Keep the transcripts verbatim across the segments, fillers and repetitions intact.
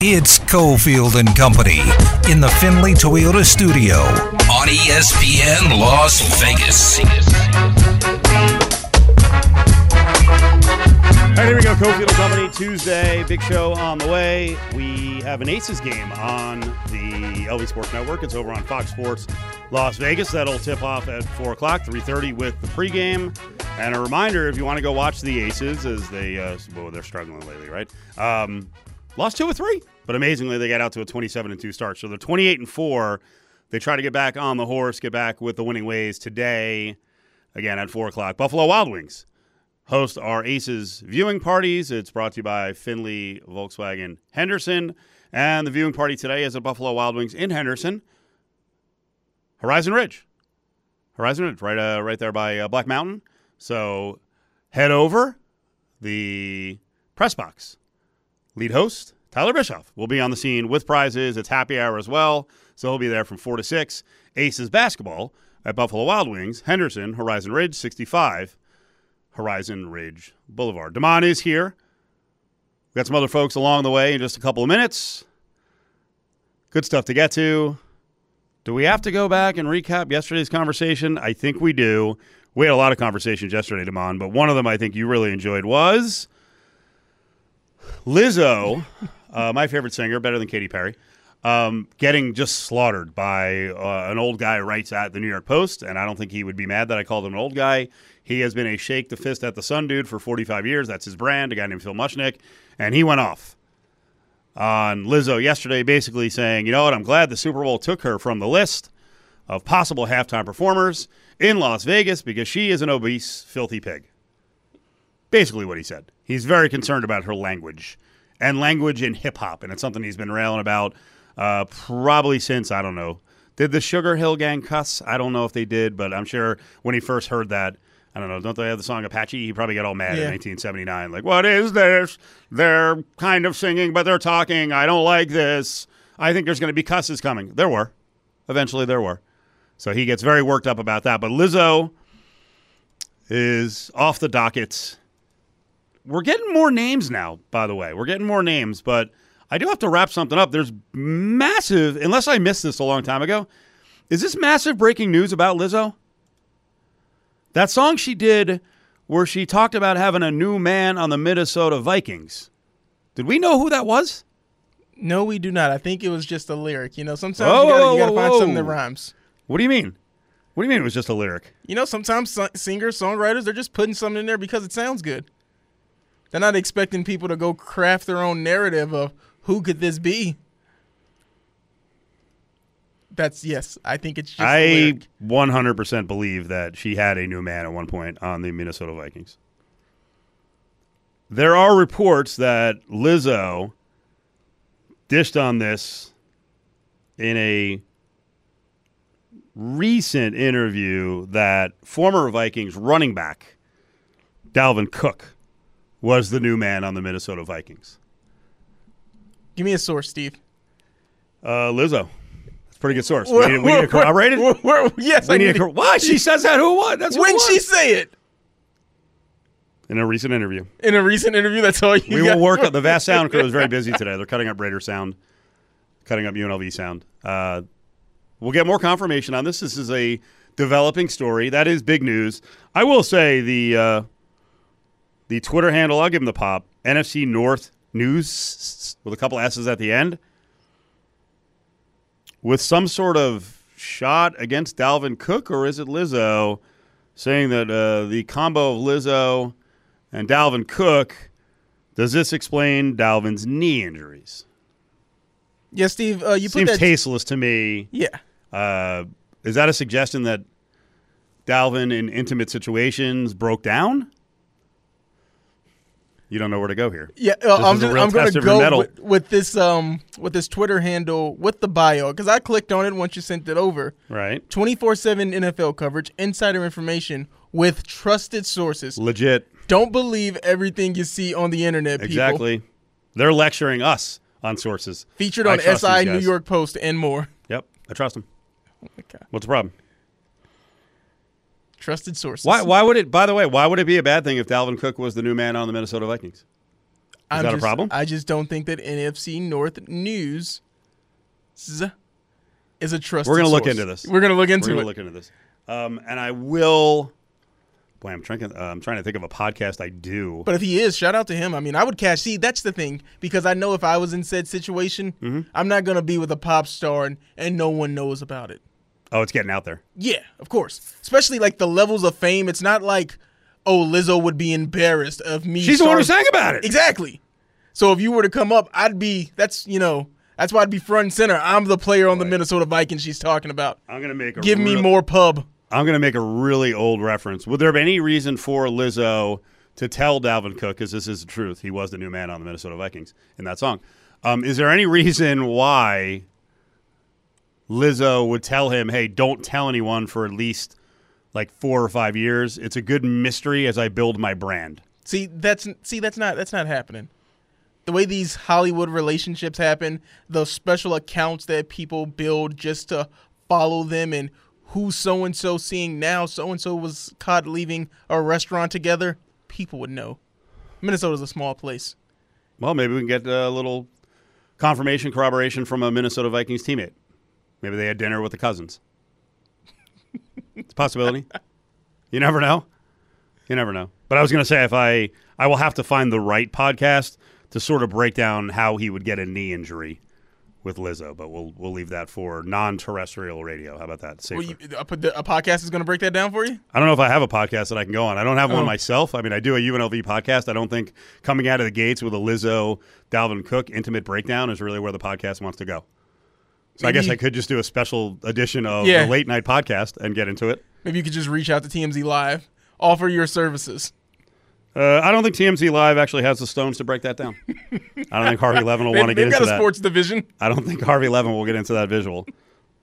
It's Cofield and Company in the Findlay Toyota studio on E S P N Las Vegas. All right, here we go, Cofield and Company Tuesday. Big show on the way. We have an Aces game on the L V Sports Network. It's over on Fox Sports Las Vegas. That'll tip off at four o'clock, three thirty with the pregame. And a reminder, if you want to go watch the Aces, as they, uh, well, they're struggling lately, right? Um... Lost two or three, but amazingly they got out to a twenty-seven and two start. So they're twenty-eight and four. They try to get back on the horse, get back with the winning ways today. Again at four o'clock, Buffalo Wild Wings host our Aces viewing parties. It's brought to you by Findlay Volkswagen Henderson, and the viewing party today is at Buffalo Wild Wings in Henderson, Horizon Ridge, Horizon Ridge, right, uh, right there by uh, Black Mountain. So head over the press box. Lead host, Tyler Bischoff, will be on the scene with prizes. It's happy hour as well, so he'll be there from four to six. Aces basketball at Buffalo Wild Wings, Henderson, Horizon Ridge, sixty-five, Horizon Ridge Boulevard. Damon is here. We've got some other folks along the way in just a couple of minutes. Good stuff to get to. Do we have to go back and recap yesterday's conversation? I think we do. We had a lot of conversations yesterday, Damon, but one of them I think you really enjoyed was Lizzo, uh, my favorite singer, better than Katy Perry, um, getting just slaughtered by uh, an old guy writes at the New York Post, and I don't think he would be mad that I called him an old guy. He has been a shake the fist at the sun dude for forty-five years. That's his brand, a guy named Phil Mushnick, and he went off on Lizzo yesterday, basically saying, you know what, I'm glad the Super Bowl took her from the list of possible halftime performers in Las Vegas because she is an obese, filthy pig. Basically what he said. He's very concerned about her language and language in hip-hop, and it's something he's been railing about uh, probably since, I don't know. Did the Sugar Hill Gang cuss? I don't know if they did, but I'm sure when he first heard that, I don't know, don't they have the song Apache? He probably got all mad yeah. in nineteen seventy-nine. Like, what is this? They're kind of singing, but they're talking. I don't like this. I think there's going to be cusses coming. There were. Eventually there were. So he gets very worked up about that. But Lizzo is off the docket. We're getting more names now, by the way. We're getting more names, but I do have to wrap something up. There's massive, unless I missed this a long time ago, is this massive breaking news about Lizzo? That song she did where she talked about having a new man on the Minnesota Vikings. Did we know who that was? No, we do not. I think it was just a lyric. You know, sometimes oh, you gotta, you gotta find something that rhymes. What do you mean? What do you mean it was just a lyric? You know, sometimes singers, songwriters, they're just putting something in there because it sounds good. They're not expecting people to go craft their own narrative of who could this be. That's, yes, I think it's just I one hundred percent believe that she had a new man at one point on the Minnesota Vikings. There are reports that Lizzo dished on this in a recent interview that former Vikings running back Dalvin Cook was the new man on the Minnesota Vikings. Give me a source, Steve. Uh, Lizzo. That's a pretty good source. We need, we need a corroborated? Yes, we I need, need a cor- Why? She says that who what? That's who When she say it? In a recent interview. In a recent interview, that's all you We got. will work on the vast sound crew. Is very busy today. They're cutting up Raider sound, cutting up U N L V sound. Uh, we'll get more confirmation on this. This is a developing story. That is big news. I will say the... Uh, The Twitter handle, I'll give him the pop, N F C North News, with a couple S's at the end, with some sort of shot against Dalvin Cook, or is it Lizzo, saying that uh, the combo of Lizzo and Dalvin Cook, does this explain Dalvin's knee injuries? Yeah, Steve, uh, you Seems put that... Seems tasteless to me. Yeah. Uh, is that a suggestion that Dalvin, in intimate situations, broke down? You don't know where to go here. Yeah, uh, I'm, just, I'm going to go with, with this um with this Twitter handle with the bio because I clicked on it once you sent it over. Right. twenty-four seven N F L coverage, insider information with trusted sources. Legit. Don't believe everything you see on the internet. People. Exactly. They're lecturing us on sources. Featured on S I, New York Post, and more. Yep, I trust them. Oh my God. What's the problem? Trusted sources. Why Why would it, by the way, why would it be a bad thing if Dalvin Cook was the new man on the Minnesota Vikings? I'm that just, a problem? I just don't think that N F C North News is a trusted. We're going to look into this. We're going to look into We're gonna it. We're going to look into this. Um, and I will. Boy, I'm trying. Uh, I'm trying to think of a podcast I do. But if he is, shout out to him. I mean, I would cash. See, that's the thing, because I know if I was in said situation, mm-hmm. I'm not going to be with a pop star and, and no one knows about it. Oh, it's getting out there. Yeah, of course. Especially like the levels of fame. It's not like, oh, Lizzo would be embarrassed of me. She's starting. The one who sang about it. Exactly. So if you were to come up, I'd be. That's you know. That's why I'd be front and center. I'm the player on right. the Minnesota Vikings she's talking about. I'm gonna make. A Give real- me more pub. I'm going to make a really old reference. Would there be any reason for Lizzo to tell Dalvin Cook, because this is the truth, he was the new man on the Minnesota Vikings in that song. Um, is there any reason why Lizzo would tell him, hey, don't tell anyone for at least like four or five years? It's a good mystery as I build my brand. See, that's see, that's not that's not happening. The way these Hollywood relationships happen, the special accounts that people build just to follow them and who so-and-so seeing now, so-and-so was caught leaving a restaurant together, people would know. Minnesota's a small place. Well, maybe we can get a little confirmation, corroboration from a Minnesota Vikings teammate. Maybe they had dinner with the cousins. It's a possibility. You never know. You never know. But I was going to say, if I, I will have to find the right podcast to sort of break down how he would get a knee injury with Lizzo, but we'll we'll leave that for non-terrestrial radio. How about that? Safer. Well, you, a, a podcast is going to break that down for you? I don't know if I have a podcast that I can go on. I don't have oh. one myself. I mean, I do a U N L V podcast. I don't think coming out of the gates with a Lizzo, Dalvin Cook intimate breakdown is really where the podcast wants to go. So maybe, I guess I could just do a special edition of yeah. the late night podcast and get into it. Maybe you could just reach out to T M Z Live, offer your services. Uh, I don't think T M Z Live actually has the stones to break that down. I don't think Harvey Levin will want to get into that. They've got a sports division. I don't think Harvey Levin will get into that visual.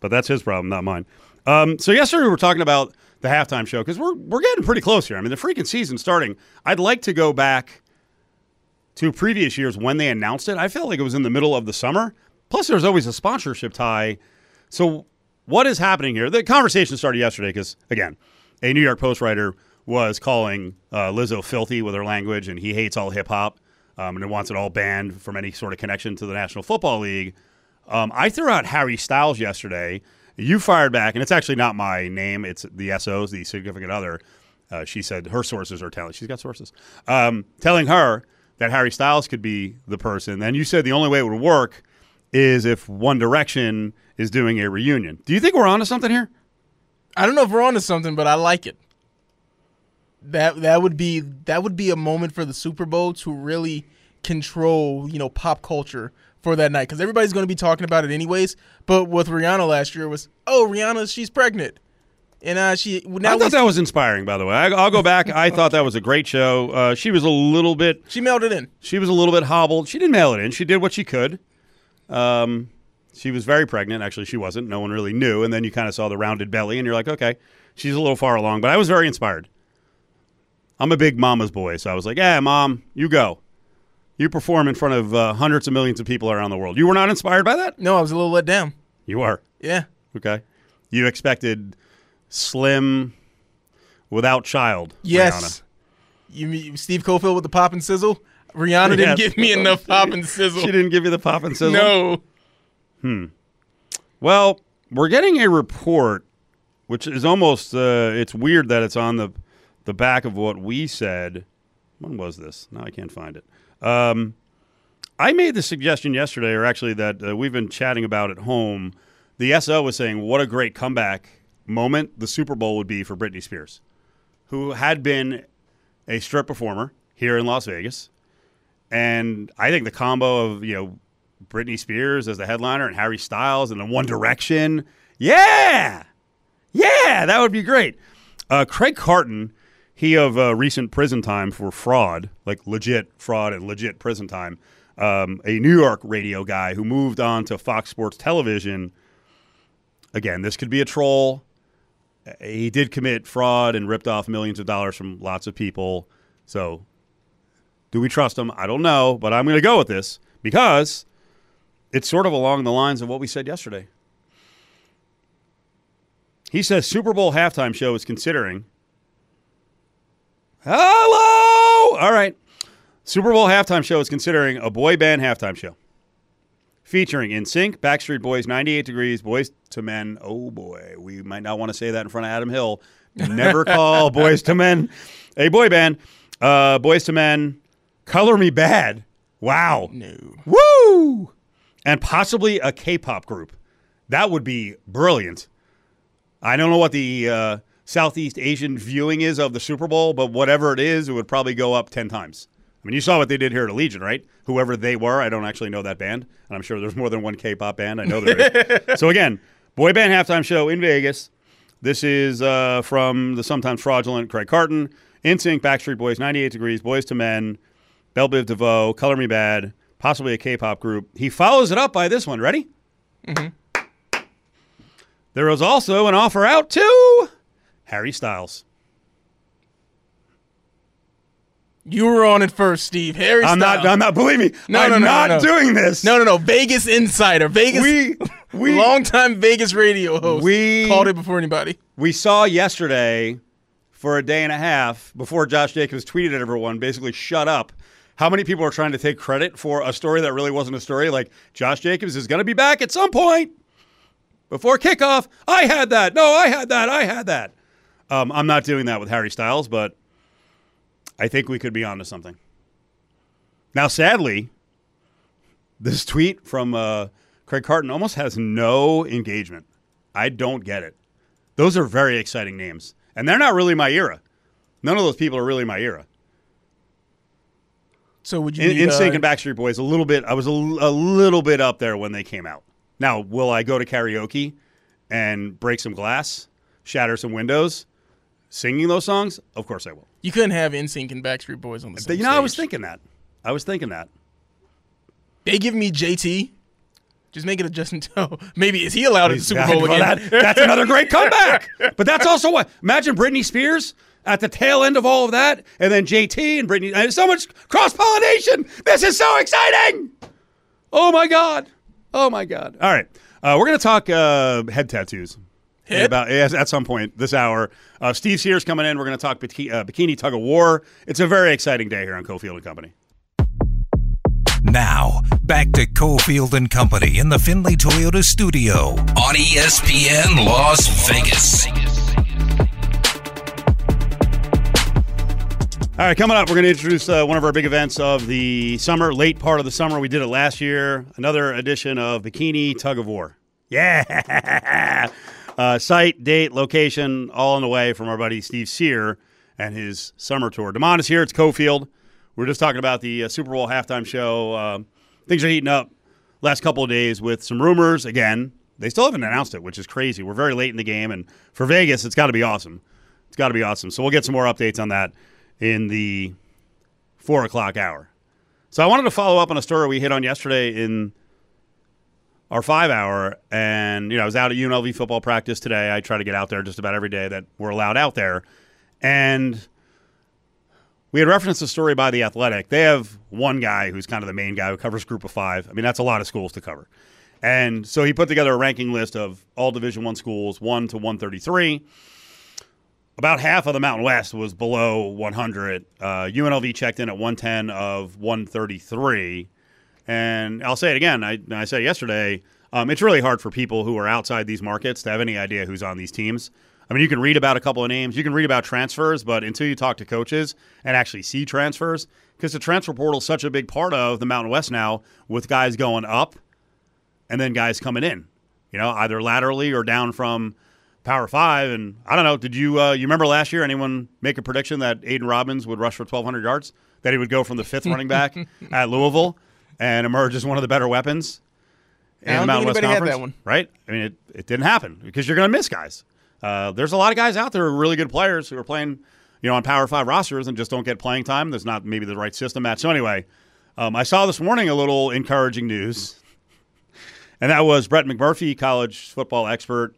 But that's his problem, not mine. Um, so yesterday we were talking about the halftime show because we're, we're getting pretty close here. I mean, the freaking season's starting. I'd like to go back to previous years when they announced it. I felt like it was in the middle of the summer. Plus, there's always a sponsorship tie. So what is happening here? The conversation started yesterday because, again, a New York Post writer was calling uh, Lizzo filthy with her language, and he hates all hip-hop um, and wants it all banned from any sort of connection to the National Football League. Um, I threw out Harry Styles yesterday. You fired back, and it's actually not my name. It's the S O's, the significant other. Uh, she said her sources are telling. She's got sources. Um, telling her that Harry Styles could be the person. And you said the only way it would work is if One Direction is doing a reunion. Do you think we're onto something here? I don't know if we're onto something, but I like it. That that would be that would be a moment for the Super Bowl to really control, you know, pop culture for that night, because everybody's going to be talking about it anyways. But with Rihanna last year was, oh, Rihanna, she's pregnant, and uh, she. Now I thought that was inspiring, by the way. I, I'll go back. I thought that was a great show. Uh, she was a little bit. She mailed it in. She was a little bit hobbled. She didn't mail it in. She did what she could. Um, she was very pregnant. Actually, she wasn't. No one really knew. And then you kind of saw the rounded belly, and you're like, okay, she's a little far along. But I was very inspired. I'm a big mama's boy, so I was like, yeah, Mom, you go. You perform in front of uh, hundreds of millions of people around the world. You were not inspired by that? No, I was a little let down. You were? Yeah. Okay. You expected slim, without child, yes. Rihanna. You, you, Steve Cofield with the pop and sizzle? Rihanna yes. didn't give me enough pop and sizzle. She didn't give you the pop and sizzle? No. Hmm. Well, we're getting a report, which is almost, uh, it's weird that it's on the... the back of what we said. When was this? Now I can't find it. Um, I made the suggestion yesterday, or actually that uh, we've been chatting about at home. The S O was saying, what a great comeback moment the Super Bowl would be for Britney Spears, who had been a strip performer here in Las Vegas. And I think the combo of, you know, Britney Spears as the headliner and Harry Styles and the One Direction. Yeah! Yeah! That would be great. Uh, Craig Carton... He of uh, recent prison time for fraud, like legit fraud and legit prison time, um, a New York radio guy who moved on to Fox Sports Television. Again, this could be a troll. He did commit fraud and ripped off millions of dollars from lots of people. So do we trust him? I don't know, but I'm going to go with this because it's sort of along the lines of what we said yesterday. He says Super Bowl halftime show is considering... Hello! All right. Super Bowl halftime show is considering a boy band halftime show featuring N Sync, Backstreet Boys, ninety-eight degrees, Boys to Men. Oh, boy. We might not want to say that in front of Adam Hill. Never call Boys to Men a boy band. Uh, Boys to Men, Color Me Bad. Wow. No. Woo! And possibly a K-pop group. That would be brilliant. I don't know what the uh, Southeast Asian viewing is of the Super Bowl, but whatever it is, it would probably go up ten times. I mean, you saw what they did here at Allegiant, right? Whoever they were, I don't actually know that band. And I'm sure there's more than one K-pop band. I know there is. So again, boy band halftime show in Vegas. This is uh, from the sometimes fraudulent Craig Carton. N Sync, Backstreet Boys, ninety-eight degrees, Boys to Men, Belle Biv DeVoe, Color Me Bad, possibly a K-pop group. He follows it up by this one. Ready? Mm-hmm. There was also an offer out to Harry Styles. You were on it first, Steve. Harry Styles. I'm not. I'm not. Believe me. No, I'm no, no, not no, no. doing this. No, no, no. Vegas Insider. Vegas. We, we longtime Vegas radio host. We called it before anybody. We saw yesterday for a day and a half before Josh Jacobs tweeted at everyone, basically, shut up. How many people are trying to take credit for a story that really wasn't a story? Like, Josh Jacobs is going to be back at some point before kickoff. I had that. No, I had that. I had that. Um, I'm not doing that with Harry Styles, but I think we could be onto something. Now, sadly, this tweet from uh, Craig Carton almost has no engagement. I don't get it. Those are very exciting names, and they're not really my era. None of those people are really my era. So would you need, N Sync uh, and Backstreet Boys a little bit? I was a, a little bit up there when they came out. Now, will I go to karaoke and break some glass, shatter some windows, singing those songs? Of course I will. You couldn't have N Sync and Backstreet Boys on the same, you know, stage. I was thinking that. I was thinking that. They give me J T. Just make it a Justin Toe. Maybe is he allowed in the Super Bowl again? That, that's another great comeback. But that's also what. Imagine Britney Spears at the tail end of all of that, and then J T and Britney. And so much cross-pollination. This is so exciting. Oh, my God. Oh, my God. All right. Uh, we're going to talk uh, head tattoos. Hip? About at some point this hour. Uh, Steve Sears coming in. We're going to talk bikini, uh, bikini tug of war. It's a very exciting day here on Cofield and Company. Now, back to Cofield and Company in the Findlay Toyota studio on E S P N Las Vegas. All right, coming up, we're going to introduce uh, one of our big events of the summer, late part of the summer. We did it last year. Another edition of Bikini Tug of War. Yeah! Uh, site, date, location, all on the way from our buddy Steve Sear and his summer tour. Damon is here. It's Cofield. We're just talking about the uh, Super Bowl halftime show. Uh, things are heating up last couple of days with some rumors. Again, they still haven't announced it, which is crazy. We're very late in the game, and for Vegas, it's got to be awesome. It's got to be awesome. So we'll get some more updates on that in the four o'clock hour. So I wanted to follow up on a story we hit on yesterday in our five-hour, and, you know, I was out at U N L V football practice today. I try to get out there just about every day that we're allowed out there. And we had referenced a story by The Athletic. They have one guy who's kind of the main guy who covers Group of Five. I mean, that's a lot of schools to cover. And so he put together a ranking list of all Division One schools, one to one thirty-three. About half of the Mountain West was below one hundred. Uh, U N L V checked in at one ten of one thirty-three. And I'll say it again. I, I said yesterday, um, it's really hard for people who are outside these markets to have any idea who's on these teams. I mean, you can read about a couple of names. You can read about transfers, but until you talk to coaches and actually see transfers, because the transfer portal is such a big part of the Mountain West now, with guys going up and then guys coming in, you know, either laterally or down from Power five. And I don't know, did you uh, you remember last year anyone make a prediction that Aiden Robbins would rush for twelve hundred yards, that he would go from the fifth running back at Louisville and emerge as one of the better weapons in the Mountain West Conference? That one. Right? I mean, it, it didn't happen because you're going to miss guys. Uh, there's a lot of guys out there who are really good players who are playing, you know, on Power five rosters and just don't get playing time. There's not maybe the right system match. So anyway, um, I saw this morning a little encouraging news, and that was Brett McMurphy, college football expert,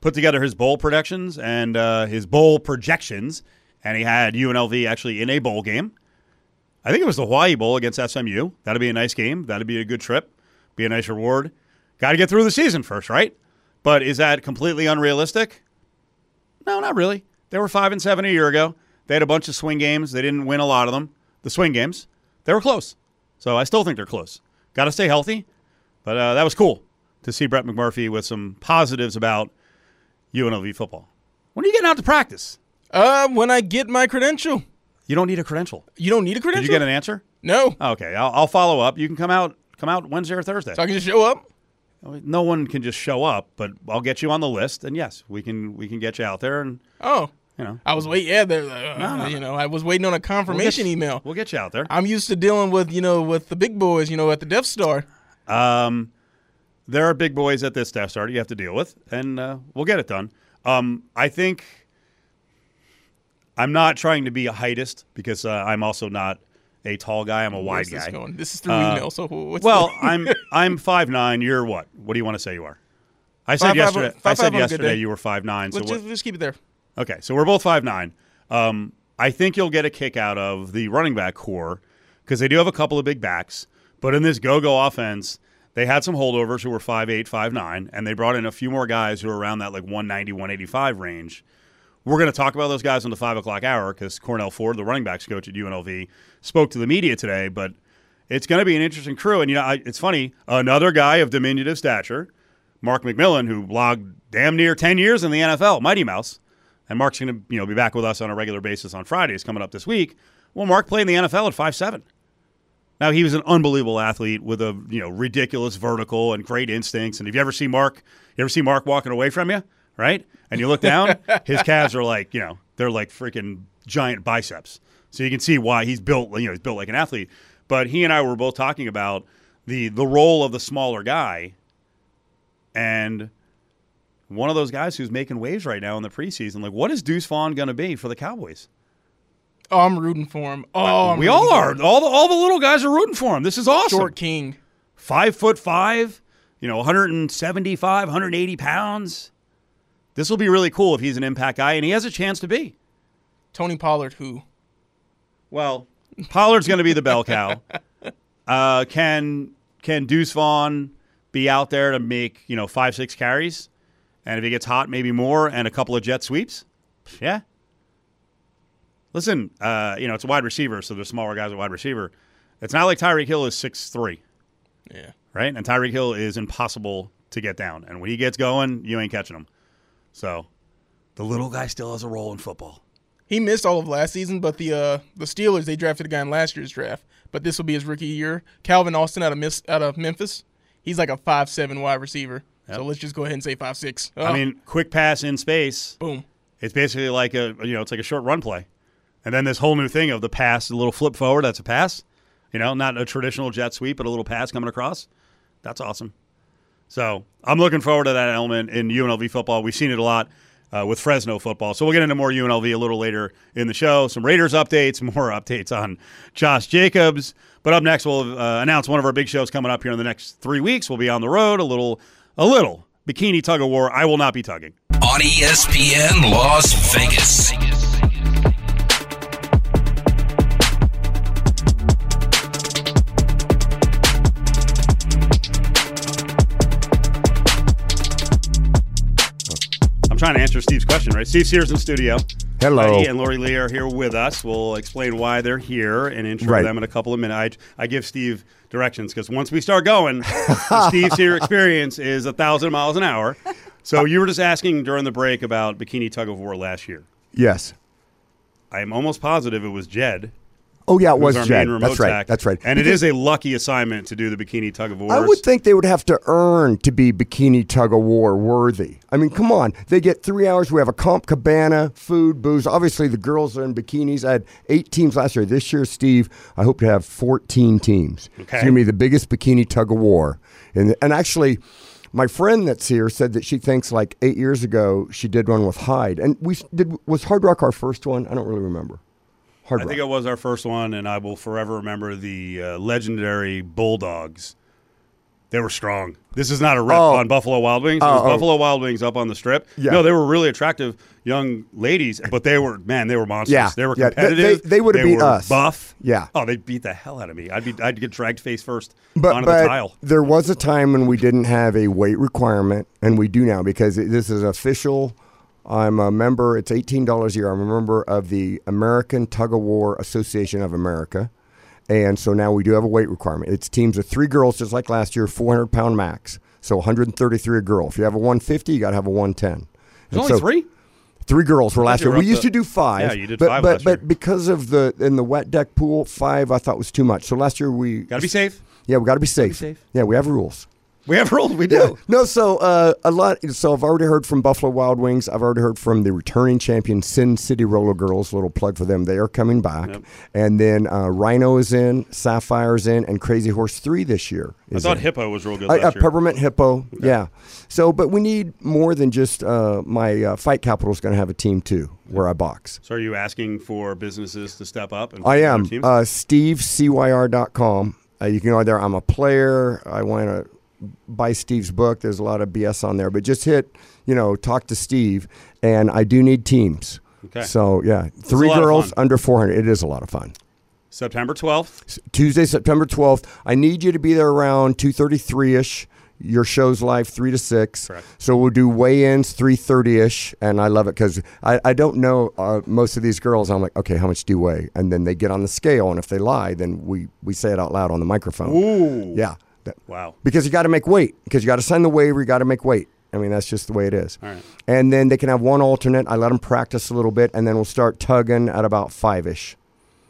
put together his bowl predictions and uh, his bowl projections, and he had U N L V actually in a bowl game. I think it was the Hawaii Bowl against S M U. That'd be a nice game. That'd be a good trip. Be a nice reward. Got to get through the season first, right? But is that completely unrealistic? No, not really. They were five and seven a year ago. They had a bunch of swing games. They didn't win a lot of them, the swing games. They were close. So I still think they're close. Got to stay healthy. But uh, that was cool to see Brett McMurphy with some positives about U N L V football. When are you getting out to practice? Uh, when I get my credential. You don't need a credential. You don't need a credential? Did you get an answer? No. Okay, I'll, I'll follow up. You can come out come out Wednesday or Thursday. So I can just show up? No one can just show up, but I'll get you on the list. And, yes, we can we can get you out there. And oh. You know. I was waiting. Yeah, there. Uh, no, no, you know, I was waiting on a confirmation we'll get, email. We'll get you out there. I'm used to dealing with, you know, with the big boys, you know, at the Death Star. Um, there are big boys at this Death Star you have to deal with, and uh, we'll get it done. Um, I think I'm not trying to be a heightist because uh, I'm also not a tall guy. I'm a wide guy. Where's this going? This is through uh, email. So what's well, I'm I'm five nine. You're what? What do you want to say you are? I said five, yesterday. Five, I said five, yesterday you were five nine. So let's just, just keep it there. Okay, so we're both five nine. Um, I think you'll get a kick out of the running back core because they do have a couple of big backs. But in this go-go offense, they had some holdovers who were five eight, five nine, and they brought in a few more guys who are around that like one ninety, one eighty-five range. We're going to talk about those guys on the five o'clock hour because Cornell Ford, the running backs coach at U N L V, spoke to the media today. But it's going to be an interesting crew. And, you know, I, it's funny, another guy of diminutive stature, Mark McMillan, who logged damn near ten years in the N F L, Mighty Mouse. And Mark's going to, you know, be back with us on a regular basis on Fridays coming up this week. Well, Mark played in the N F L at five seven. Now, he was an unbelievable athlete with a, you know, ridiculous vertical and great instincts. And if you ever see Mark, you ever see Mark walking away from you, right? And you look down, his calves are like, you know, they're like freaking giant biceps. So you can see why he's built, you know, he's built like an athlete. But he and I were both talking about the the role of the smaller guy and one of those guys who's making waves right now in the preseason. Like, what is Deuce Vaughn going to be for the Cowboys? Oh, I'm rooting for him. Oh, I'm we all are. All the all the little guys are rooting for him. This is awesome. Short King, five foot five, you know, one seventy-five, one eighty pounds. This will be really cool if he's an impact guy, and he has a chance to be. Tony Pollard, who? Well, Pollard's going to be the bell cow. Uh, can can Deuce Vaughn be out there to make, you know, five six carries? And if he gets hot, maybe more, and a couple of jet sweeps, yeah. Listen, uh, you know, it's a wide receiver, so the smaller guy's a wide receiver. It's not like Tyreek Hill is six three. Yeah. Right? And Tyreek Hill is impossible to get down. And when he gets going, you ain't catching him. So the little guy still has a role in football. He missed all of last season, but the uh, the Steelers, they drafted a guy in last year's draft. But this will be his rookie year. Calvin Austin out of Miss, out of Memphis, he's like a five seven wide receiver. Yep. So let's just go ahead and say five six. Oh. I mean, quick pass in space. Boom. It's basically like a you know, it's like a short run play, and then this whole new thing of the pass, a little flip forward. That's a pass. You know, not a traditional jet sweep, but a little pass coming across. That's awesome. So I'm looking forward to that element in U N L V football. We've seen it a lot uh, with Fresno football. So we'll get into more U N L V a little later in the show. Some Raiders updates, more updates on Josh Jacobs. But up next, we'll uh, announce one of our big shows coming up here in the next three weeks. We'll be on the road a little. A little bikini tug-of-war. I will not be tugging. On E S P N Las Vegas. I'm trying to answer Steve's question, right? Steve Sears in studio. Hello. Heidi and Lori Lee are here with us. We'll explain why they're here and intro right. them in a couple of minutes. I, I give Steve directions because once we start going, Steve's here experience is one thousand miles an hour. So you were just asking during the break about bikini tug-of-war last year. Yes. I'm almost positive it was Jed. Oh, yeah, it was Jed. That's right. Sack. That's right. And because it is a lucky assignment to do the bikini tug-of-war. I would think they would have to earn to be bikini tug-of-war worthy. I mean, come on. They get three hours. We have a comp cabana, food, booze. Obviously, the girls are in bikinis. I had eight teams last year. This year, Steve, I hope to have fourteen teams. Okay. It's going to be the biggest bikini tug-of-war. And, and actually, my friend that's here said that she thinks like eight years ago she did one with Hyde. And we did. Was Hard Rock our first one? I don't really remember. Hard I rock. think it was our first one, and I will forever remember the uh, legendary Bulldogs. They were strong. This is not a rep oh. on Buffalo Wild Wings. It was oh. Buffalo Wild Wings up on the strip. Yeah. No, they were really attractive young ladies, but they were, man, they were monsters. Yeah. They were competitive. Yeah. They, they, they would have beat us. Buff. Yeah. Oh, they beat the hell out of me. I'd be, I'd get dragged face first but, onto but the tile. There was a time when we didn't have a weight requirement, and we do now because this is official. I'm a member, it's eighteen dollars a year. I'm a member of the American Tug-of-War Association of America. And so now we do have a weight requirement. It's teams of three girls, just like last year, four hundred pound max. So one hundred thirty-three a girl. If you have a one fifty, you got to have a one ten. There's only so, three? Three girls were last year. We used to, to do five. Yeah, you did but, five but, last year. But because of the in the wet deck pool, five I thought was too much. So last year we... Got to be safe. Yeah, we got to be safe. safe. Yeah, we have rules. We have rules. We do. Yeah. No, so uh, a lot. So I've already heard from Buffalo Wild Wings. I've already heard from the returning champion, Sin City Roller Girls. Little plug for them. They are coming back. Yep. And then uh, Rhino is in, Sapphire is in, and Crazy Horse three this year. I thought in. Hippo was real good uh, last uh, year. Peppermint Hippo, okay. Yeah. So, but we need more than just uh, my uh, Fight Capital is going to have a team too, where I box. So are you asking for businesses to step up? And I am. Uh, Steve C Y R dot com. Uh, you can go there. I'm a player. I want to... buy Steve's book. There's a lot of B S on there, but just hit, you know, talk to Steve. And I do need teams. Okay. So yeah, three girls under four hundred. It is a lot of fun. September twelfth, Tuesday, September twelfth. I need you to be there around two thirty-three ish. Your show's live three to six. Correct. So we'll do weigh-ins three thirty ish, and I love it because I, I don't know uh, most of these girls. I'm like, okay, how much do you weigh? And then they get on the scale, and if they lie, then we we say it out loud on the microphone. Ooh. Yeah. That. Wow. Because you got to make weight. Because you got to sign the waiver, you got to make weight. I mean, that's just the way it is. All right. And then they can have one alternate. I let them practice a little bit, and then we'll start tugging at about five-ish.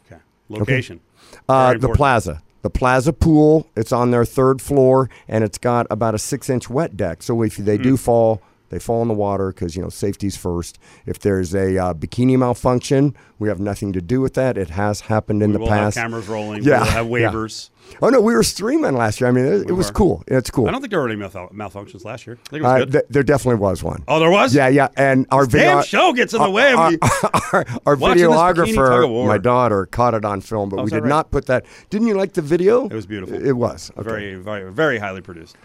Okay. Location. Okay. Uh, the plaza. The plaza pool. It's on their third floor, and it's got about a six-inch wet deck. So if they mm. do fall, they fall in the water because, you know, safety's first. If there's a uh, bikini malfunction, we have nothing to do with that. It has happened in we the will past. Have cameras rolling. Yeah. We'll have waivers. Yeah. Oh, no, we were streaming last year. I mean, it, we it was cool. It's cool. I don't think there were any malf- malfunctions last year. I think it was uh, good. Th- there definitely was one. Oh, there was? Yeah, yeah. And our video- damn show gets in the our, way of me. Our, our, our videographer, my daughter, caught it on film, but oh, we did right? not put that. Didn't you like the video? It was beautiful. It was. Okay. Very, very, very highly produced.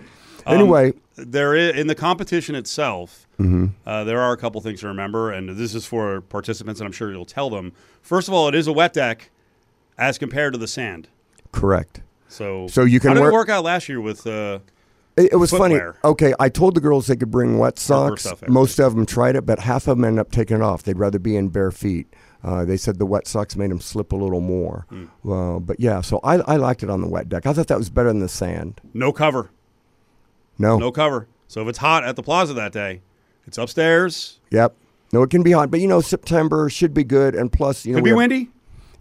Um, anyway. There is, in the competition itself, mm-hmm. uh, there are a couple things to remember, and this is for participants, and I'm sure you'll tell them. First of all, it is a wet deck as compared to the sand. Correct. So, so you can how did work, it work out last year with uh, it, it was footwear? Funny. Okay, I told the girls they could bring wet socks. Stuff, most of them tried it, but half of them ended up taking it off. They'd rather be in bare feet. Uh, they said the wet socks made them slip a little more. Mm. Uh, but, yeah, so I, I liked it on the wet deck. I thought that was better than the sand. No cover. No. No cover. So if it's hot at the plaza that day, it's upstairs. Yep. No, it can be hot. But, you know, September should be good, and plus, you know, could be have, windy.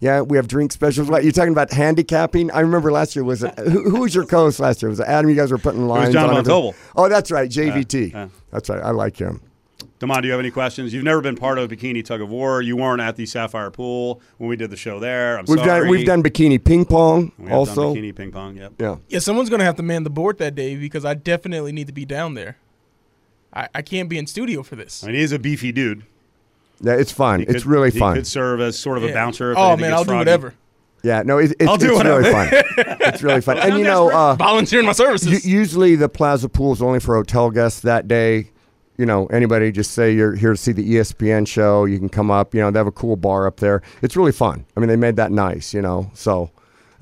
Yeah, we have drink specials. You're talking about handicapping. I remember last year was it, who, who was your co-host last year? Was it Adam? You guys were putting lines on. It was John Montoble. Oh, that's right, J V T. Uh, uh. That's right. I like him. Damon, do you have any questions? You've never been part of Bikini Tug of War. You weren't at the Sapphire Pool when we did the show there. I'm we've sorry. Done, we've done Bikini Ping Pong we have also. Done Bikini Ping Pong, yep. Yeah. Yeah, someone's going to have to man the board that day because I definitely need to be down there. I, I can't be in studio for this. I mean, he's a beefy dude. Yeah, it's fun. He it's could, really he fun. He could serve as sort of yeah. a bouncer. If oh, man, I'll froggy. Do whatever. Yeah, no, it, it, I'll it's, do it's whatever. Really fun. It's really fun. And, you know, uh, volunteering my services. U- usually the plaza pool is only for hotel guests that day. You know, anybody just say you're here to see the E S P N show. You can come up. You know, they have a cool bar up there. It's really fun. I mean, they made that nice, you know. So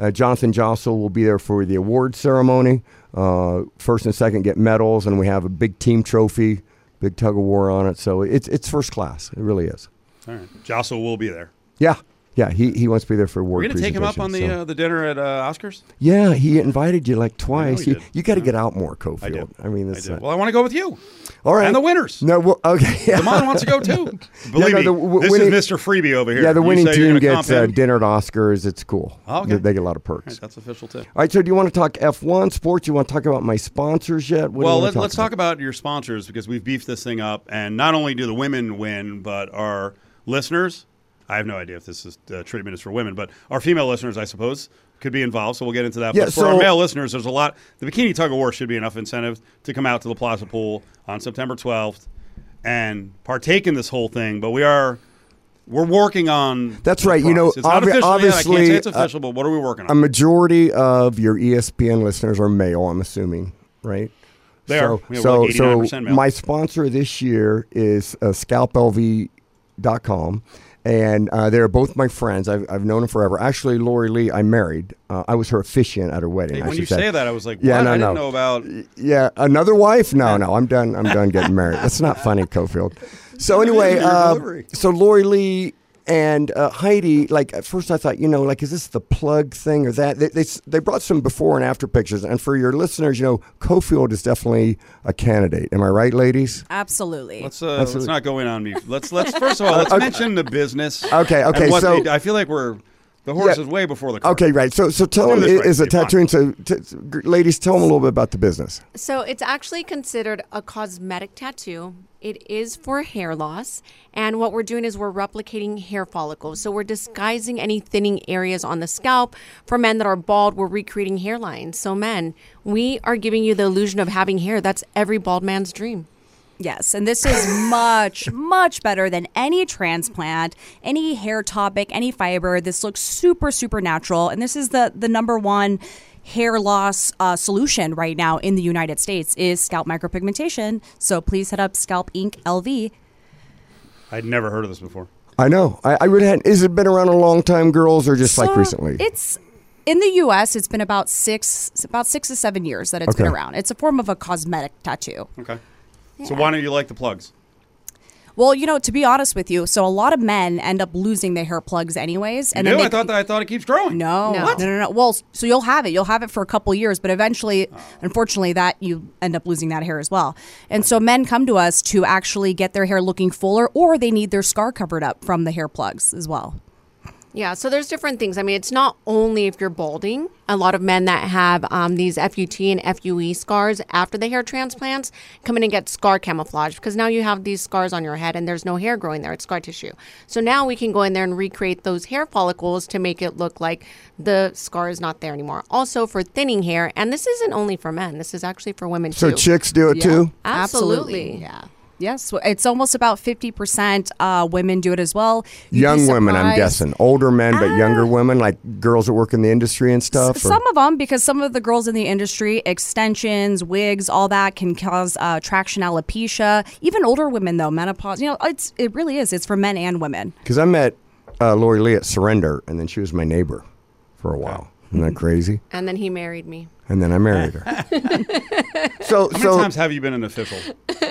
uh, Jonathan Jossel will be there for the award ceremony. Uh, first and second get medals, and we have a big team trophy. Big tug of war on it, so it's it's first class. It really is. All right, Jossel will be there. Yeah, yeah, he he wants to be there for award. We're gonna take him up on the so. uh, the dinner at uh, Oscars. Yeah, he invited you like twice. You, you got to yeah. get out more, Cofield. I did. I mean, that's I did. Well, I want to go with you. All right, and the winners. No, well, okay. Yeah. Damon wants to go too. Believe yeah, no, the, w- me, winning, this is Mister Freebie over here. Yeah, the winning team gets uh, dinner at Oscars. It's cool. Oh, okay. they, they get a lot of perks. Right, that's official too. All right, so do you want to talk F one sports? You want to talk about my sponsors yet? What well, let, talk let's about? talk about your sponsors because we've beefed this thing up, and not only do the women win, but our listeners. I have no idea if this is uh, treatment is for women, but our female listeners, I suppose, could be involved, so we'll get into that. Yeah, but for so, our male listeners, there's a lot. The Bikini Tug of War should be enough incentive to come out to the Plaza Pool on September twelfth and partake in this whole thing. But we are we're working on. That's right. Promise. You know, it's obvi- not official obviously, yet. I can't say it's official, uh, but what are we working on? A majority of your E S P N listeners are male, I'm assuming, right? They so, are. Yeah, so, like so male. My sponsor this year is uh, Scalp L V dot com. And uh, they're both my friends. I've, I've known them forever. Actually, Lori Lee, I married. Uh, I was her officiant at her wedding. Hey, when you say. say that, I was like, what? Yeah, no, I didn't no. know about... Yeah, another wife? No, no, I'm done I'm done getting married. That's not funny, Cofield. So anyway, uh, so Lori Lee And uh, Heidi, like, at first I thought, you know, like, is this the plug thing or that? They, they they brought some before and after pictures. And for your listeners, you know, Cofield is definitely a candidate. Am I right, ladies? Absolutely. Let's, uh, Absolutely. let's not go in on me. Let's, let's first of all, let's okay. mention the business. Okay, okay. So they, I feel like we're... The horse yeah. is way before the car. Okay, right. So, so tell them, it, is a tattooing. So, t- ladies, tell them a little bit about the business. So, it's actually considered a cosmetic tattoo. It is for hair loss, and what we're doing is we're replicating hair follicles. So, we're disguising any thinning areas on the scalp. For men that are bald, we're recreating hairlines. So, men, we are giving you the illusion of having hair. That's every bald man's dream. Yes, and this is much, much better than any transplant, any hair topic, any fiber. This looks super, super natural, and this is the, the number one hair loss uh, solution right now in the United States is scalp micropigmentation. So please hit up Scalp Inc L V. I'd never heard of this before. I know. I, I really hadn't. Has it been around a long time, girls, or just so like recently? It's... In the U S, it's been about six, about six to seven years that it's okay. been around. It's a form of a cosmetic tattoo. Okay. Yeah. So why don't you like the plugs? Well, you know, to be honest with you, so a lot of men end up losing their hair plugs anyways. And you then do? They, I thought that, I thought it keeps growing. No. No. What? no, no, no. Well, so you'll have it. You'll have it for a couple years, but eventually, oh. unfortunately, that you end up losing that hair as well. And so men come to us to actually get their hair looking fuller, or they need their scar covered up from the hair plugs as well. Yeah, so there's different things. I mean, it's not only if you're balding. A lot of men that have um, these F U T and F U E scars after the hair transplants come in and get scar camouflage because now you have these scars on your head and there's no hair growing there. It's scar tissue. So now we can go in there and recreate those hair follicles to make it look like the scar is not there anymore. Also for thinning hair, and this isn't only for men. This is actually for women too. So chicks do it yeah. too? Absolutely. Absolutely. Yeah. Yes, it's almost about fifty percent uh, women do it as well. You'd Young women, I'm guessing. Older men, but uh, younger women, like girls that work in the industry and stuff? S- some of them, because some of the girls in the industry, extensions, wigs, all that can cause uh, traction alopecia. Even older women, though, menopause. You know, it's it really is. It's for men and women. Because I met uh, Lori Lee at Surrender, and then she was my neighbor for a while. Isn't that crazy? And then he married me. And then I married her. so, How many so, times have you been an official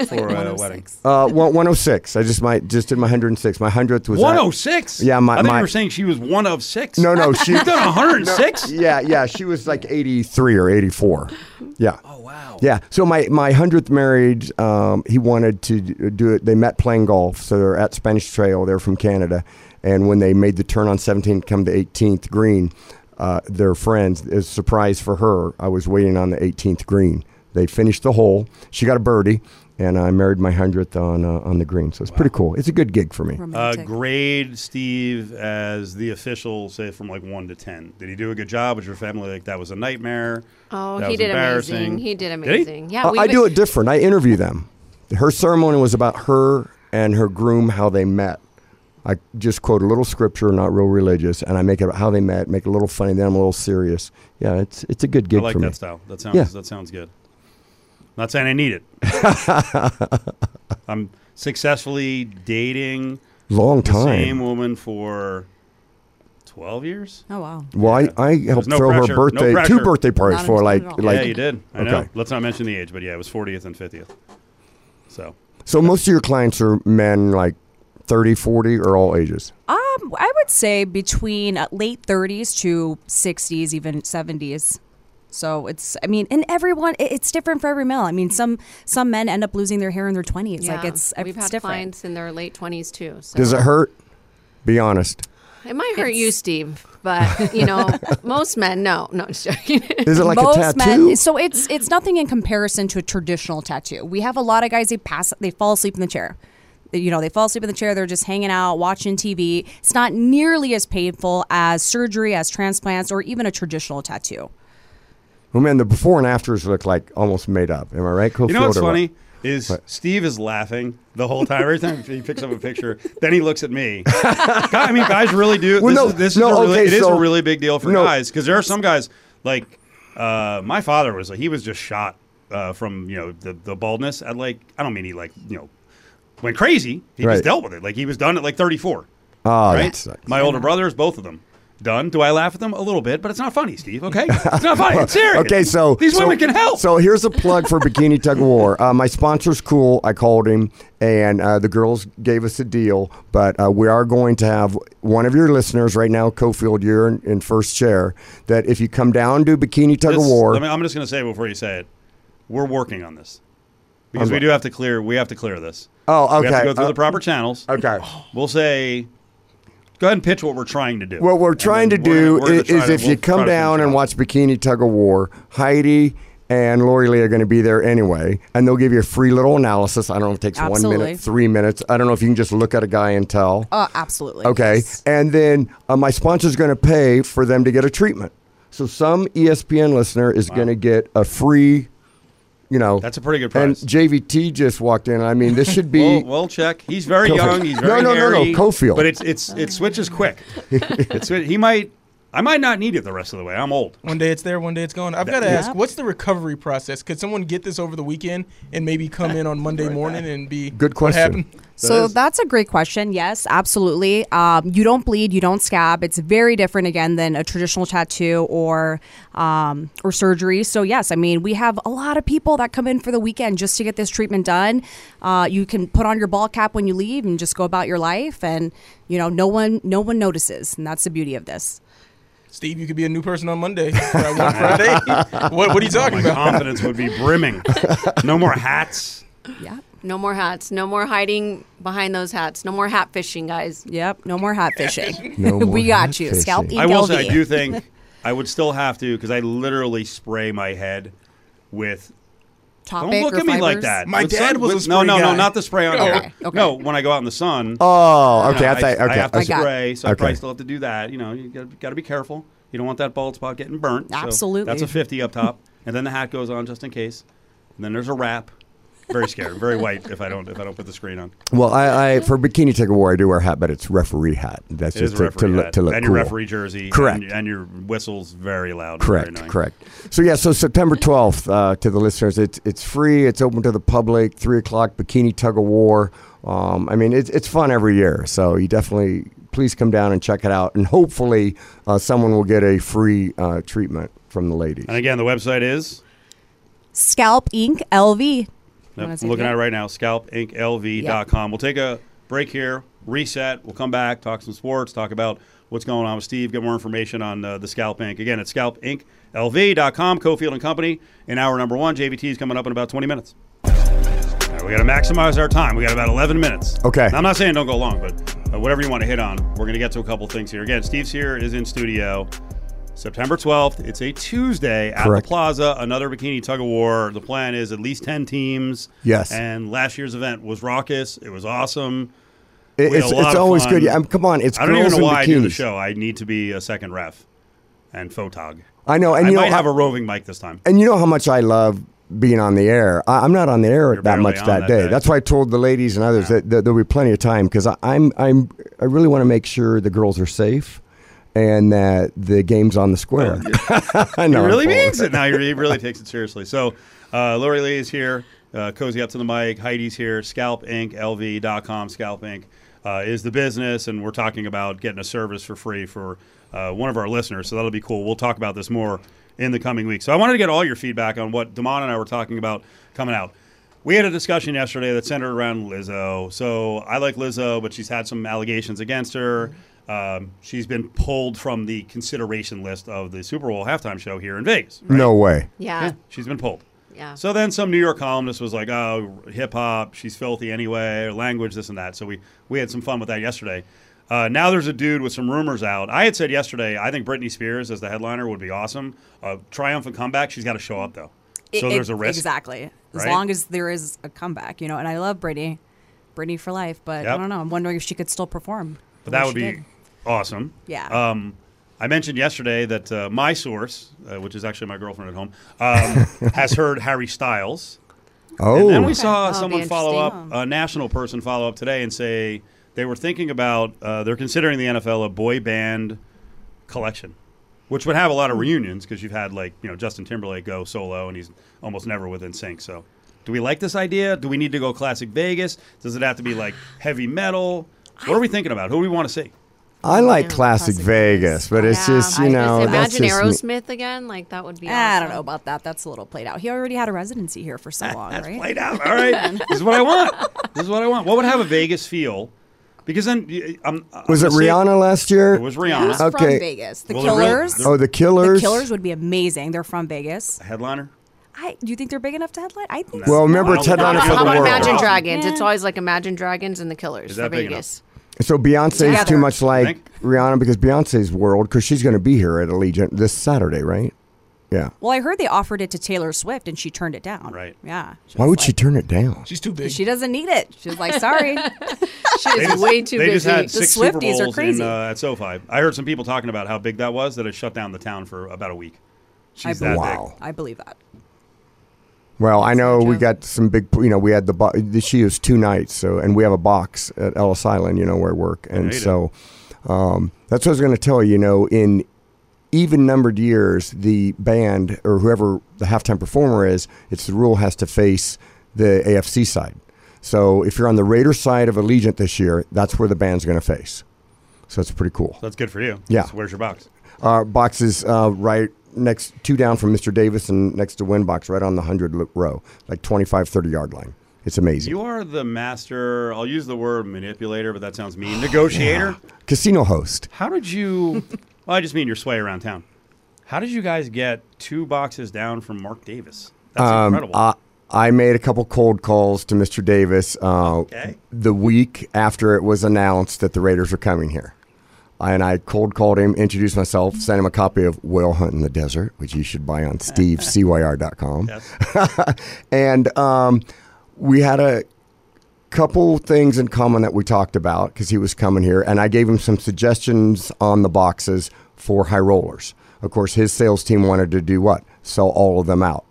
for a wedding? Uh, one oh six. I just my just did my one hundred six. My hundredth was one oh six? At, yeah, my I think my, you were saying she was one of six. No, no. She, You've done one hundred six? No, yeah, yeah. She was like eighty-three or eighty-four. Yeah. Oh, wow. Yeah. So my, my hundredth married, um, he wanted to do it. They met playing golf. So they're at Spanish Trail. They're from Canada. And when they made the turn on seventeenth, come to eighteenth green, Uh, their friends, is a surprise for her. I was waiting on the eighteenth green. They finished the hole. She got a birdie, and I married my hundredth on uh, on the green. So it's wow. pretty cool. It's a good gig for me. Uh, grade Steve as the official, say from like one to ten. Did he do a good job? Was your family like that was a nightmare? Oh, that he was did amazing. He did amazing. Did he? Yeah, uh, I been- do it different. I interview them. Her ceremony was about her and her groom, how they met. I just quote a little scripture, not real religious, and I make it about how they met, make it a little funny, then I'm a little serious. Yeah, it's it's a good gig for me. I like that style. That sounds yeah. that sounds good. I'm not saying I need it. I'm successfully dating long time the same woman for twelve years. Oh wow. Well, yeah. I, I helped no throw pressure, her birthday no two birthday parties for like like yeah, you did. I okay. know. Let's not mention the age, but yeah, it was fortieth and fiftieth. So So most of your clients are men like thirty, forty, or all ages? Um, I would say between late thirties to sixties, even seventies. So it's, I mean, and everyone, it's different for every male. I mean, some some men end up losing their hair in their twenties. Yeah. Like it's, it's We've had different. clients in their late twenties too. So. Does it hurt? Be honest. It might hurt it's, you, Steve, but, you know, most men, no. No, I'm joking. Is it like most a tattoo? Men, so it's it's nothing in comparison to a traditional tattoo. We have a lot of guys, they pass, they fall asleep in the chair. You know, they fall asleep in the chair. They're just hanging out, watching T V. It's not nearly as painful as surgery, as transplants, or even a traditional tattoo. Well, man, the before and afters look like almost made up. Am I right? Cool. You know what's funny is what? Steve is laughing the whole time. Every time he picks up a picture, then he looks at me. God, I mean, guys really do. Well, this no, is, this no, is a really, okay, it so, is a really big deal for no. guys because there are some guys like uh, my father was. Like, he was just shot uh, from you know the, the baldness. I like. I don't mean he like you know. Went crazy. He right. was dealt with it. Like he was done at like thirty-four. Oh, right. That sucks. My older brothers, both of them, done. Do I laugh at them? A little bit, but it's not funny, Steve, okay? It's not funny. It's serious. Okay, so... These so, women can help. So here's a plug for Bikini Tug of War. Uh, my sponsor's cool. I called him, and uh, the girls gave us a deal, but uh, we are going to have one of your listeners right now, Cofield, you're in, in first chair, that if you come down to Bikini Tug this, of War... I mean, I'm just going to say before you say it, we're working on this. Because okay. we do have to clear... We have to clear this. Oh, okay. We have to go through uh, the proper channels. Okay. We'll say... Go ahead and pitch what we're trying to do. What we're trying to do we're, we're is, is to, if we'll you come down and watch Bikini Tug of War, Heidi and Lori Lee are going to be there anyway, and they'll give you a free little analysis. I don't know if it takes absolutely. one minute, three minutes. I don't know if you can just look at a guy and tell. Uh, absolutely. Okay. Yes. And then uh, my sponsor's going to pay for them to get a treatment. So some E S P N listener is wow. going to get a free... You know, that's a pretty good price. And J V T just walked in. I mean, this should be. we'll, we'll check. He's very Cofield. young. He's very no, no, no, no, no. Cofield. But it's it's it switches quick. it's, he might. I might not need it the rest of the way. I'm old. One day it's there, one day it's gone. I've got to yeah. ask, what's the recovery process? Could someone get this over the weekend and maybe come in on Monday morning and be good question? What so that that's a great question. Yes, absolutely. Um, you don't bleed, you don't scab. It's very different again than a traditional tattoo or um, or surgery. So yes, I mean we have a lot of people that come in for the weekend just to get this treatment done. Uh, you can put on your ball cap when you leave and just go about your life, and you know no one no one notices, and that's the beauty of this. Steve, you could be a new person on Monday. Friday. What, what are you talking oh, my about? My confidence would be brimming. No more hats. Yeah. No more hats. No more hiding behind those hats. No more hat fishing, guys. Yep. No more hat fishing. no more we got you. Fishing. Scalp E L V. I will say, I do think I would still have to, because I literally spray my head with... Topic don't look at me fibers? Like that. My with dad sun, was with, a spray No, no, guy. no, not the spray on hair. Okay. Okay. No, when I go out in the sun. Oh, okay. You know, I, thought, okay. I have to I spray, so okay. I probably still have to do that. You know, you got got to be careful. You don't want that bald spot getting burnt. Absolutely. So that's a fifty up top, and then the hat goes on just in case. And then there's a wrap. Very scared. Very white if I don't if I don't put the screen on. Well, I, I for Bikini Tug of War I do wear a hat, but it's referee hat. That's it just is a referee to, to hat. look to look and cool. And your referee jersey. Correct. And, and your whistle's very loud. Correct. Very correct. So yeah, so September twelfth uh, to the listeners, it's it's free. It's open to the public. Three o'clock Bikini Tug of War. Um, I mean, it's it's fun every year. So you definitely please come down and check it out, and hopefully uh, someone will get a free uh, treatment from the ladies. And again, the website is Scalp Inc L V. Nope. I'm looking at it right now, Scalp Inc L V dot com. Yep. We'll take a break here, reset. We'll come back, talk some sports, talk about what's going on with Steve, get more information on uh, the Scalp Inc. Again, it's Scalp Inc L V dot com, Cofield and Company in hour number one. J V T is coming up in about twenty minutes. All right, we got to maximize our time. We got about eleven minutes. Okay. Now, I'm not saying don't go long, but uh, whatever you want to hit on, we're going to get to a couple things here. Again, Steve's here, is in studio. September twelfth, it's a Tuesday at Correct. the Plaza, another Bikini Tug of War. The plan is at least ten teams. Yes. And last year's event was raucous. It was awesome. It, it's it's always fun. good. Yeah, I'm, come on, it's I don't even know why bikinis. I do the show. I need to be a second ref and photog. I know. And I you might know, have I, a roving mic this time. And you know how much I love being on the air. I, I'm not on the air You're that much that, that day. day. That's why I told the ladies and others yeah. that, that there'll be plenty of time because I'm I'm I really want to make sure the girls are safe. And that uh, the game's on the square. Oh, I know. He really means it. Now he really takes it seriously. So uh, Lori Lee is here. Uh, cozy up to the mic. Heidi's here. Scalp Inc L V dot com. Scalp Inc uh, is the business. And we're talking about getting a service for free for uh, one of our listeners. So that'll be cool. We'll talk about this more in the coming weeks. So I wanted to get all your feedback on what Damon and I were talking about coming out. We had a discussion yesterday that centered around Lizzo. So I like Lizzo, but she's had some allegations against her. Um, she's been pulled from the consideration list of the Super Bowl halftime show here in Vegas. Right? No way. Yeah. yeah. She's been pulled. Yeah. So then some New York columnist was like, oh, hip-hop, she's filthy anyway, or language, this and that. So we, we had some fun with that yesterday. Uh, now there's a dude with some rumors out. I had said yesterday, I think Britney Spears as the headliner would be awesome. A triumphant comeback. She's got to show up, though. So it, there's a risk. Exactly. As right? long as there is a comeback, you know. And I love Britney. Britney for life. But yep. I don't know. I'm wondering if she could still perform. But that would be... Did. Awesome. Yeah. Um, I mentioned yesterday that uh, my source, uh, which is actually my girlfriend at home, um, has heard Harry Styles. Oh. And then we okay. saw That'll someone follow up, a national person follow up today and say they were thinking about, uh, they're considering the N F L a boy band collection, which would have a lot of reunions because you've had like, you know, Justin Timberlake go solo and he's almost never with N Sync. So do we like this idea? Do we need to go classic Vegas? Does it have to be like heavy metal? What are we thinking about? Who do we want to see? I like classic, classic Vegas, Vegas, but it's yeah. just, you know. Imagine Aerosmith me. again. Like, that would be awesome. I don't know about that. That's a little played out. He already had a residency here for so long, That's right? played out. All right. This is what I want. This is what I want. What would have a Vegas feel? Because then, I'm, I'm was it Rihanna say, last year? It was Rihanna. Who's okay. from Vegas? The well, Killers. They're, they're, oh, the Killers. The Killers would be amazing. They're from Vegas. Headliner. I do you think they're big enough to headline? I think. No. Well, remember no, it's headliner for the world. Imagine Dragons. Yeah. It's always like Imagine Dragons and the Killers is that for big Vegas. Enough? So Beyonce is too much like Rihanna because Beyonce's world because she's going to be here at Allegiant this Saturday, right? Yeah. Well, I heard they offered it to Taylor Swift, and she turned it down. Right. Yeah. Why would like, she turn it down? She's too big. She doesn't need it. She's like, sorry. She is just, way too they big. They just had six the Swifties Super Bowls are crazy. In, uh, at SoFi. I heard some people talking about how big that was, that it shut down the town for about a week. She's I that wow. big. I believe that. Well, That's I know we got some big, you know, we had the, bo- she is two nights, so, and we have a box at Ellis Island, you know, where I work. And I so um, that's what I was going to tell you, you know, in even-numbered years, the band or whoever the halftime performer is, it's the rule has to face the A F C side. So if you're on the Raiders side of Allegiant this year, that's where the band's going to face. So it's pretty cool. So that's good for you. Yeah. So where's your box? Our box is uh, right next, two down from Mister Davis and next to Winbox, right on the one hundred row, like twenty-five, thirty-yard line. It's amazing. You are the master, I'll use the word manipulator, but that sounds mean. Negotiator? Yeah. Casino host. How did you... Well, I just mean your sway around town. How did you guys get two boxes down from Mark Davis? That's um, incredible. Uh, I made a couple cold calls to Mister Davis uh, okay. the week after it was announced that the Raiders were coming here. And I cold called him, introduced myself, sent him a copy of Whale Hunt in the Desert, which you should buy on steve c y r dot com. Yes. And um, we had a couple things in common that we talked about because he was coming here, and I gave him some suggestions on the boxes for high rollers. Of course, his sales team wanted to do what? Sell all of them out.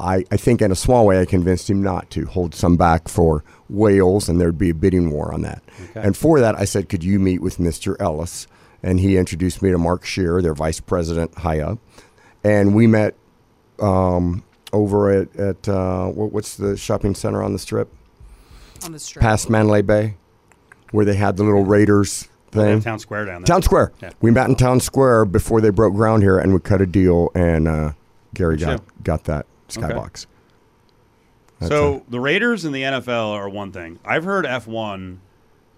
I, I think in a small way I convinced him not to hold some back for whales, and there'd be a bidding war on that. Okay. And for that, I said, could you meet with Mister Ellis? And he introduced me to Mark Shearer, their vice president, high up. And we met um, over at, at uh, what's the shopping center on the Strip? On the Strip. Past Mandalay Bay, where they had the little Raiders thing. Town Square down there. Town Square. Yeah. We met in Town Square before they broke ground here, and we cut a deal, and uh, Gary got, got that. Skybox. Okay. So it. The Raiders and the N F L are one thing. I've heard F one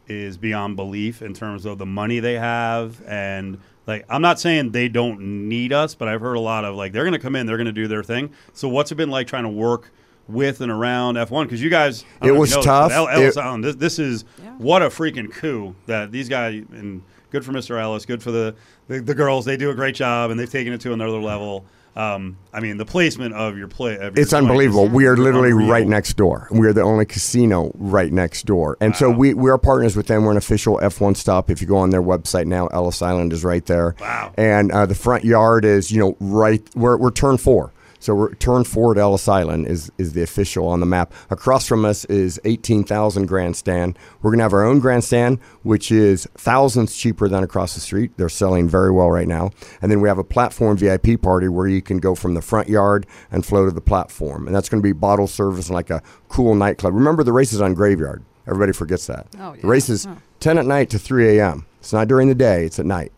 is beyond belief in terms of the money they have, and like I'm not saying they don't need us, but I've heard a lot of like they're going to come in, they're going to do their thing. So what's it been like trying to work with and around F one? Because you guys, I don't it know was if you know tough. This, but Ellis Island, this, this is yeah. what a freaking coup that these guys and good for Mister Ellis, good for the, the the girls. They do a great job, and they've taken it to another level. Um, I mean, the placement of your play. Of your it's unbelievable. Is, we are literally unreal. Right next door. We are the only casino right next door. And wow. so we, we are partners with them. We're an official F one stop. If you go on their website now, Ellis Island is right there. Wow. And uh, the front yard is, you know, right. We're, we're turn four. So we're turn four at Ellis Island is, is the official on the map. Across from us is eighteen thousand grandstand. We're going to have our own grandstand, which is thousands cheaper than across the street. They're selling very well right now. And then we have a platform V I P party where you can go from the front yard and flow to the platform. And that's going to be bottle service and like a cool nightclub. Remember, the race is on Graveyard. Everybody forgets that. Oh, yeah. The race is huh. ten at night to three a.m. It's not during the day. It's at night.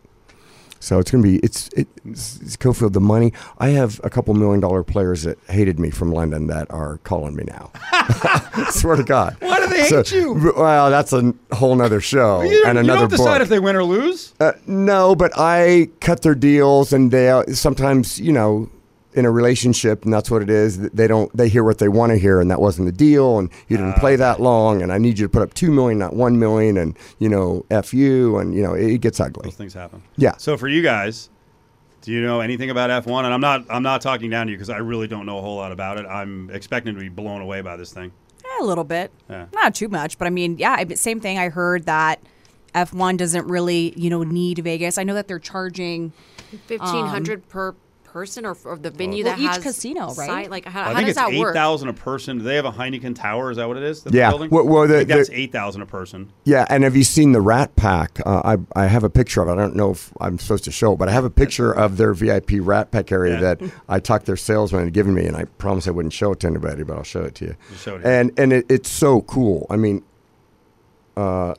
So it's going to be, it's, it's, it's Cofield, the money. I have a couple million dollar players that hated me from London that are calling me now. Swear to God. Why do they hate so, you? Well, that's a whole nother show you, and another book. You don't decide book. If they win or lose? Uh, no, but I cut their deals and they sometimes, you know, in a relationship, and that's what it is, they don't, they hear what they want to hear, and that wasn't the deal, and you didn't uh, play that long, and I need you to put up two million dollars, not one million dollars, and, you know, F you, and, you know, it gets ugly. Those things happen. Yeah. So for you guys, do you know anything about F one? And I'm not, I'm not talking down to you because I really don't know a whole lot about it. I'm expecting to be blown away by this thing. Yeah, a little bit. Yeah. Not too much, but I mean, yeah, same thing. I heard that F one doesn't really, you know, need Vegas. I know that they're charging fifteen hundred dollars um, per person or, or the venue well, that each has casino, right? Site, like, how, I how think does it's that work? eight thousand a person. Do they have a Heineken Tower? Is that what it is? Yeah. Building? Well, well the, I think the, that's eight thousand a person. Yeah. And have you seen the Rat Pack? Uh, I I have a picture of it. I don't know if I'm supposed to show it, but I have a picture of their V I P Rat Pack area yeah. that I talked their salesman had given me, and I promised I wouldn't show it to anybody, but I'll show it to you. you show it and and it, it's so cool. I mean, uh,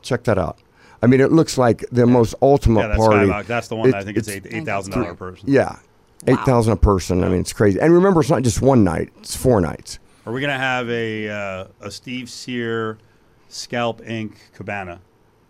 check that out. I mean, it looks like the yeah. most ultimate yeah, that's party. Skybox. That's the one it, that I think it's, it's eight thousand dollars eight, a person. Yeah, eight thousand dollars wow. a person. Yeah. I mean, it's crazy. And remember, it's not just one night. It's four nights. Are we going to have a uh, a Steve Sear Scalp Incorporated cabana?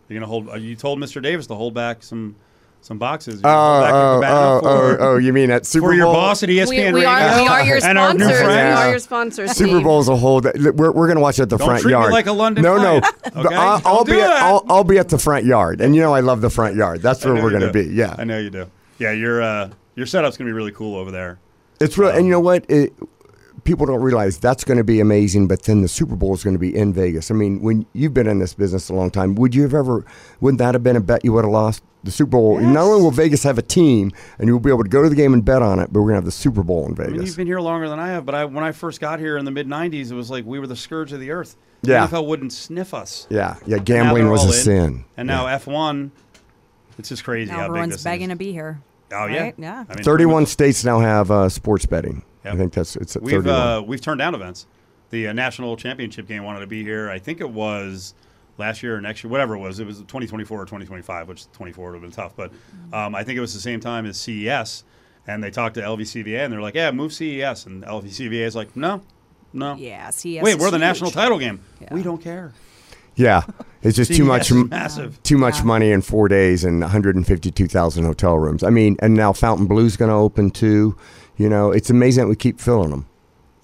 You're going to hold. Uh, you told Mister Davis to hold back some some boxes. Oh, oh, oh, oh, oh, you mean at Super Bowl? For your boss at E S P N we, we, right are, we are your sponsors. We yeah. are your sponsors. Super Bowl's a whole. We're we're going to watch it at the Don't front treat yard. Me like a London. No, no. Okay? I'll, I'll be at, I'll, I'll be at the front yard, and you know I love the front yard. That's where we're going to be. Yeah, I know you do. Yeah, your uh, your setup's going to be really cool over there. It's real, um, and you know what? It, people don't realize that's going to be amazing, but then the Super Bowl is going to be in Vegas. I mean, when you've been in this business a long time, would you have ever, wouldn't that have been a bet you would have lost the Super Bowl? Yes. Not only will Vegas have a team, and you'll be able to go to the game and bet on it, but we're going to have the Super Bowl in Vegas. I mean, you've been here longer than I have, but I, when I first got here in the mid nineties, it was like we were the scourge of the earth. The yeah. N F L wouldn't sniff us. Yeah, yeah, gambling was a in, sin. And now yeah. F one, it's just crazy now how everyone's big this begging is. To be here. Oh, yeah. Right? Yeah. I mean, thirty-one states now have uh, sports betting. Yep. I think that's it's at we've uh, we've turned down events. The uh, national championship game wanted to be here. I think it was last year or next year, whatever it was. It was twenty twenty-four or twenty twenty-five, which twenty-four would have been tough. But um, I think it was the same time as C E S, and they talked to L V C V A, and they're like, "Yeah, move C E S," and L V C V A is like, "No, no, yeah, C E S. Wait, we're the huge. National title game. Yeah. We don't care." Yeah, it's just too much, massive. too much yeah. money in four days and one hundred fifty-two thousand hotel rooms. I mean, and now Fountain Blue's going to open too. You know, it's amazing that we keep filling them.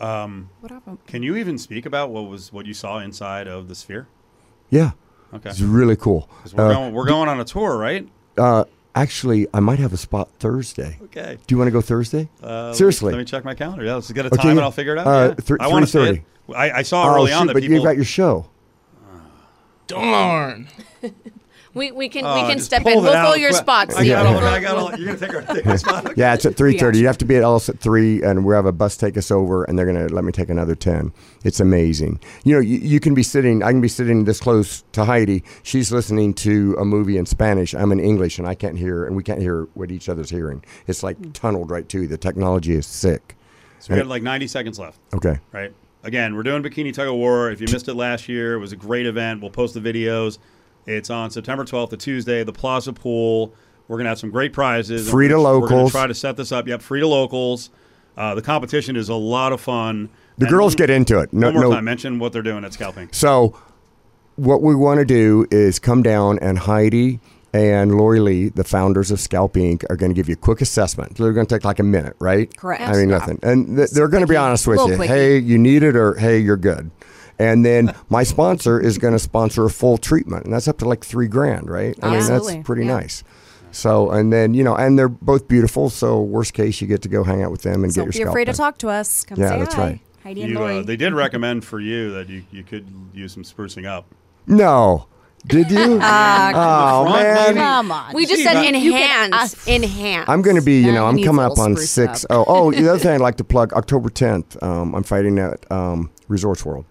Um, what happened? Can you even speak about what was what you saw inside of the Sphere? Yeah, okay, it's really cool. We're, uh, going, we're going on a tour, right? Uh, actually, I might have a spot Thursday. Okay, do you want to go Thursday? Uh, Seriously, let me, let me check my calendar. Yeah, let's get a time okay, yeah. and I'll figure it out. Uh, yeah. th- I want to see it. I, I saw early oh, shoot, on that but people. But you got your show. Darn. we we can uh, we can step in. We'll fill your spots. I yeah. got all. I got all. You're gonna take our ticket spot. Yeah, it's at three thirty. You have to be at Ellis at three, and we have a bus take us over, and they're gonna let me take another ten. It's amazing. You know, you, you can be sitting. I can be sitting this close to Heidi. She's listening to a movie in Spanish. I'm in English, and I can't hear, and we can't hear what each other's hearing. It's like mm. tunneled right to you. The technology is sick. So and we have like ninety seconds left. Okay. Right. Again, we're doing Bikini Tug of War. If you missed it last year, it was a great event. We'll post the videos. It's on September twelfth, a Tuesday, the Plaza Pool. We're going to have some great prizes. Free to locals. We're going to try to set this up. Yep, free to locals. Uh, the competition is a lot of fun. The and girls get into it. No, one more no. time, mention what they're doing at Scalping. So what we want to do is come down, and Heidi and Lori Lee, the founders of Scalp Incorporated, are going to give you a quick assessment. They're going to take like a minute, right? Correct. I mean, nothing. And th- they're going to be honest with you. Quickie. Hey, you need it, or hey, you're good. And then my sponsor is going to sponsor a full treatment, and that's up to like three grand, right? I Absolutely. mean, that's pretty yeah. nice. So, and then, you know, and they're both beautiful, so worst case, you get to go hang out with them and so get your scalp. Don't be afraid done. to talk to us. Come yeah, say that's hi. Right. Heidi and you, Lori. Uh, they did recommend for you that you, you could use some sprucing up. No. Did you? Uh, oh, man. Come on. We just Gee, said enhance. Enhance. I'm going to be, you know, I'm coming up on six. Up. Oh, oh, the other thing I'd like to plug, October tenth, um, I'm fighting at um, Resorts World.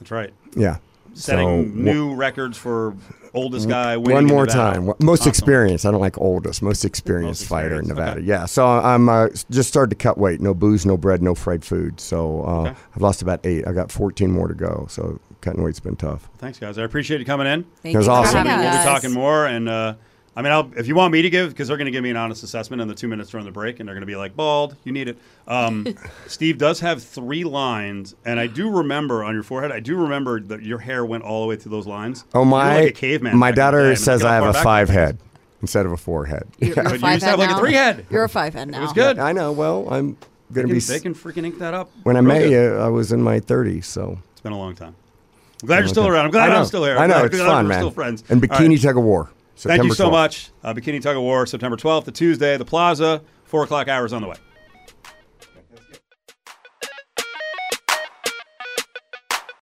That's right. Yeah. Setting so, new wh- records for oldest guy winning One more time. Most awesome. experienced. I don't like oldest. Most experienced, most experienced. fighter in Nevada. Okay. Yeah. So I'm uh, just started to cut weight. No booze, no bread, no fried food. So uh, okay. I've lost about eight. I got fourteen more to go. So cutting weight's been tough. Thanks, guys. I appreciate you coming in. Thank it was you awesome. We'll be talking more. And uh, I mean, I'll, if you want me to give, because they're going to give me an honest assessment in the two minutes during the break, and they're going to be like, bald, you need it. Um, Steve does have three lines, and I do remember on your forehead, I do remember that your hair went all the way through those lines. Oh, my. You're like a caveman. My daughter says I have a five head instead of a four head. You're, you're but you used to have now. like a three head. You're a five head now. It was good. Yeah, I know. Well, I'm going to be. They can freaking ink that up. When I met you, I was in my thirties, so. It's been a long time. I'm glad you're still around. I'm glad I'm still here. I know. It's fun, man. We're still friends. And Bikini Tug of War. Thank you so much. Uh, Bikini Tug of War, September twelfth, the Tuesday, the Plaza, four o'clock hours on the way.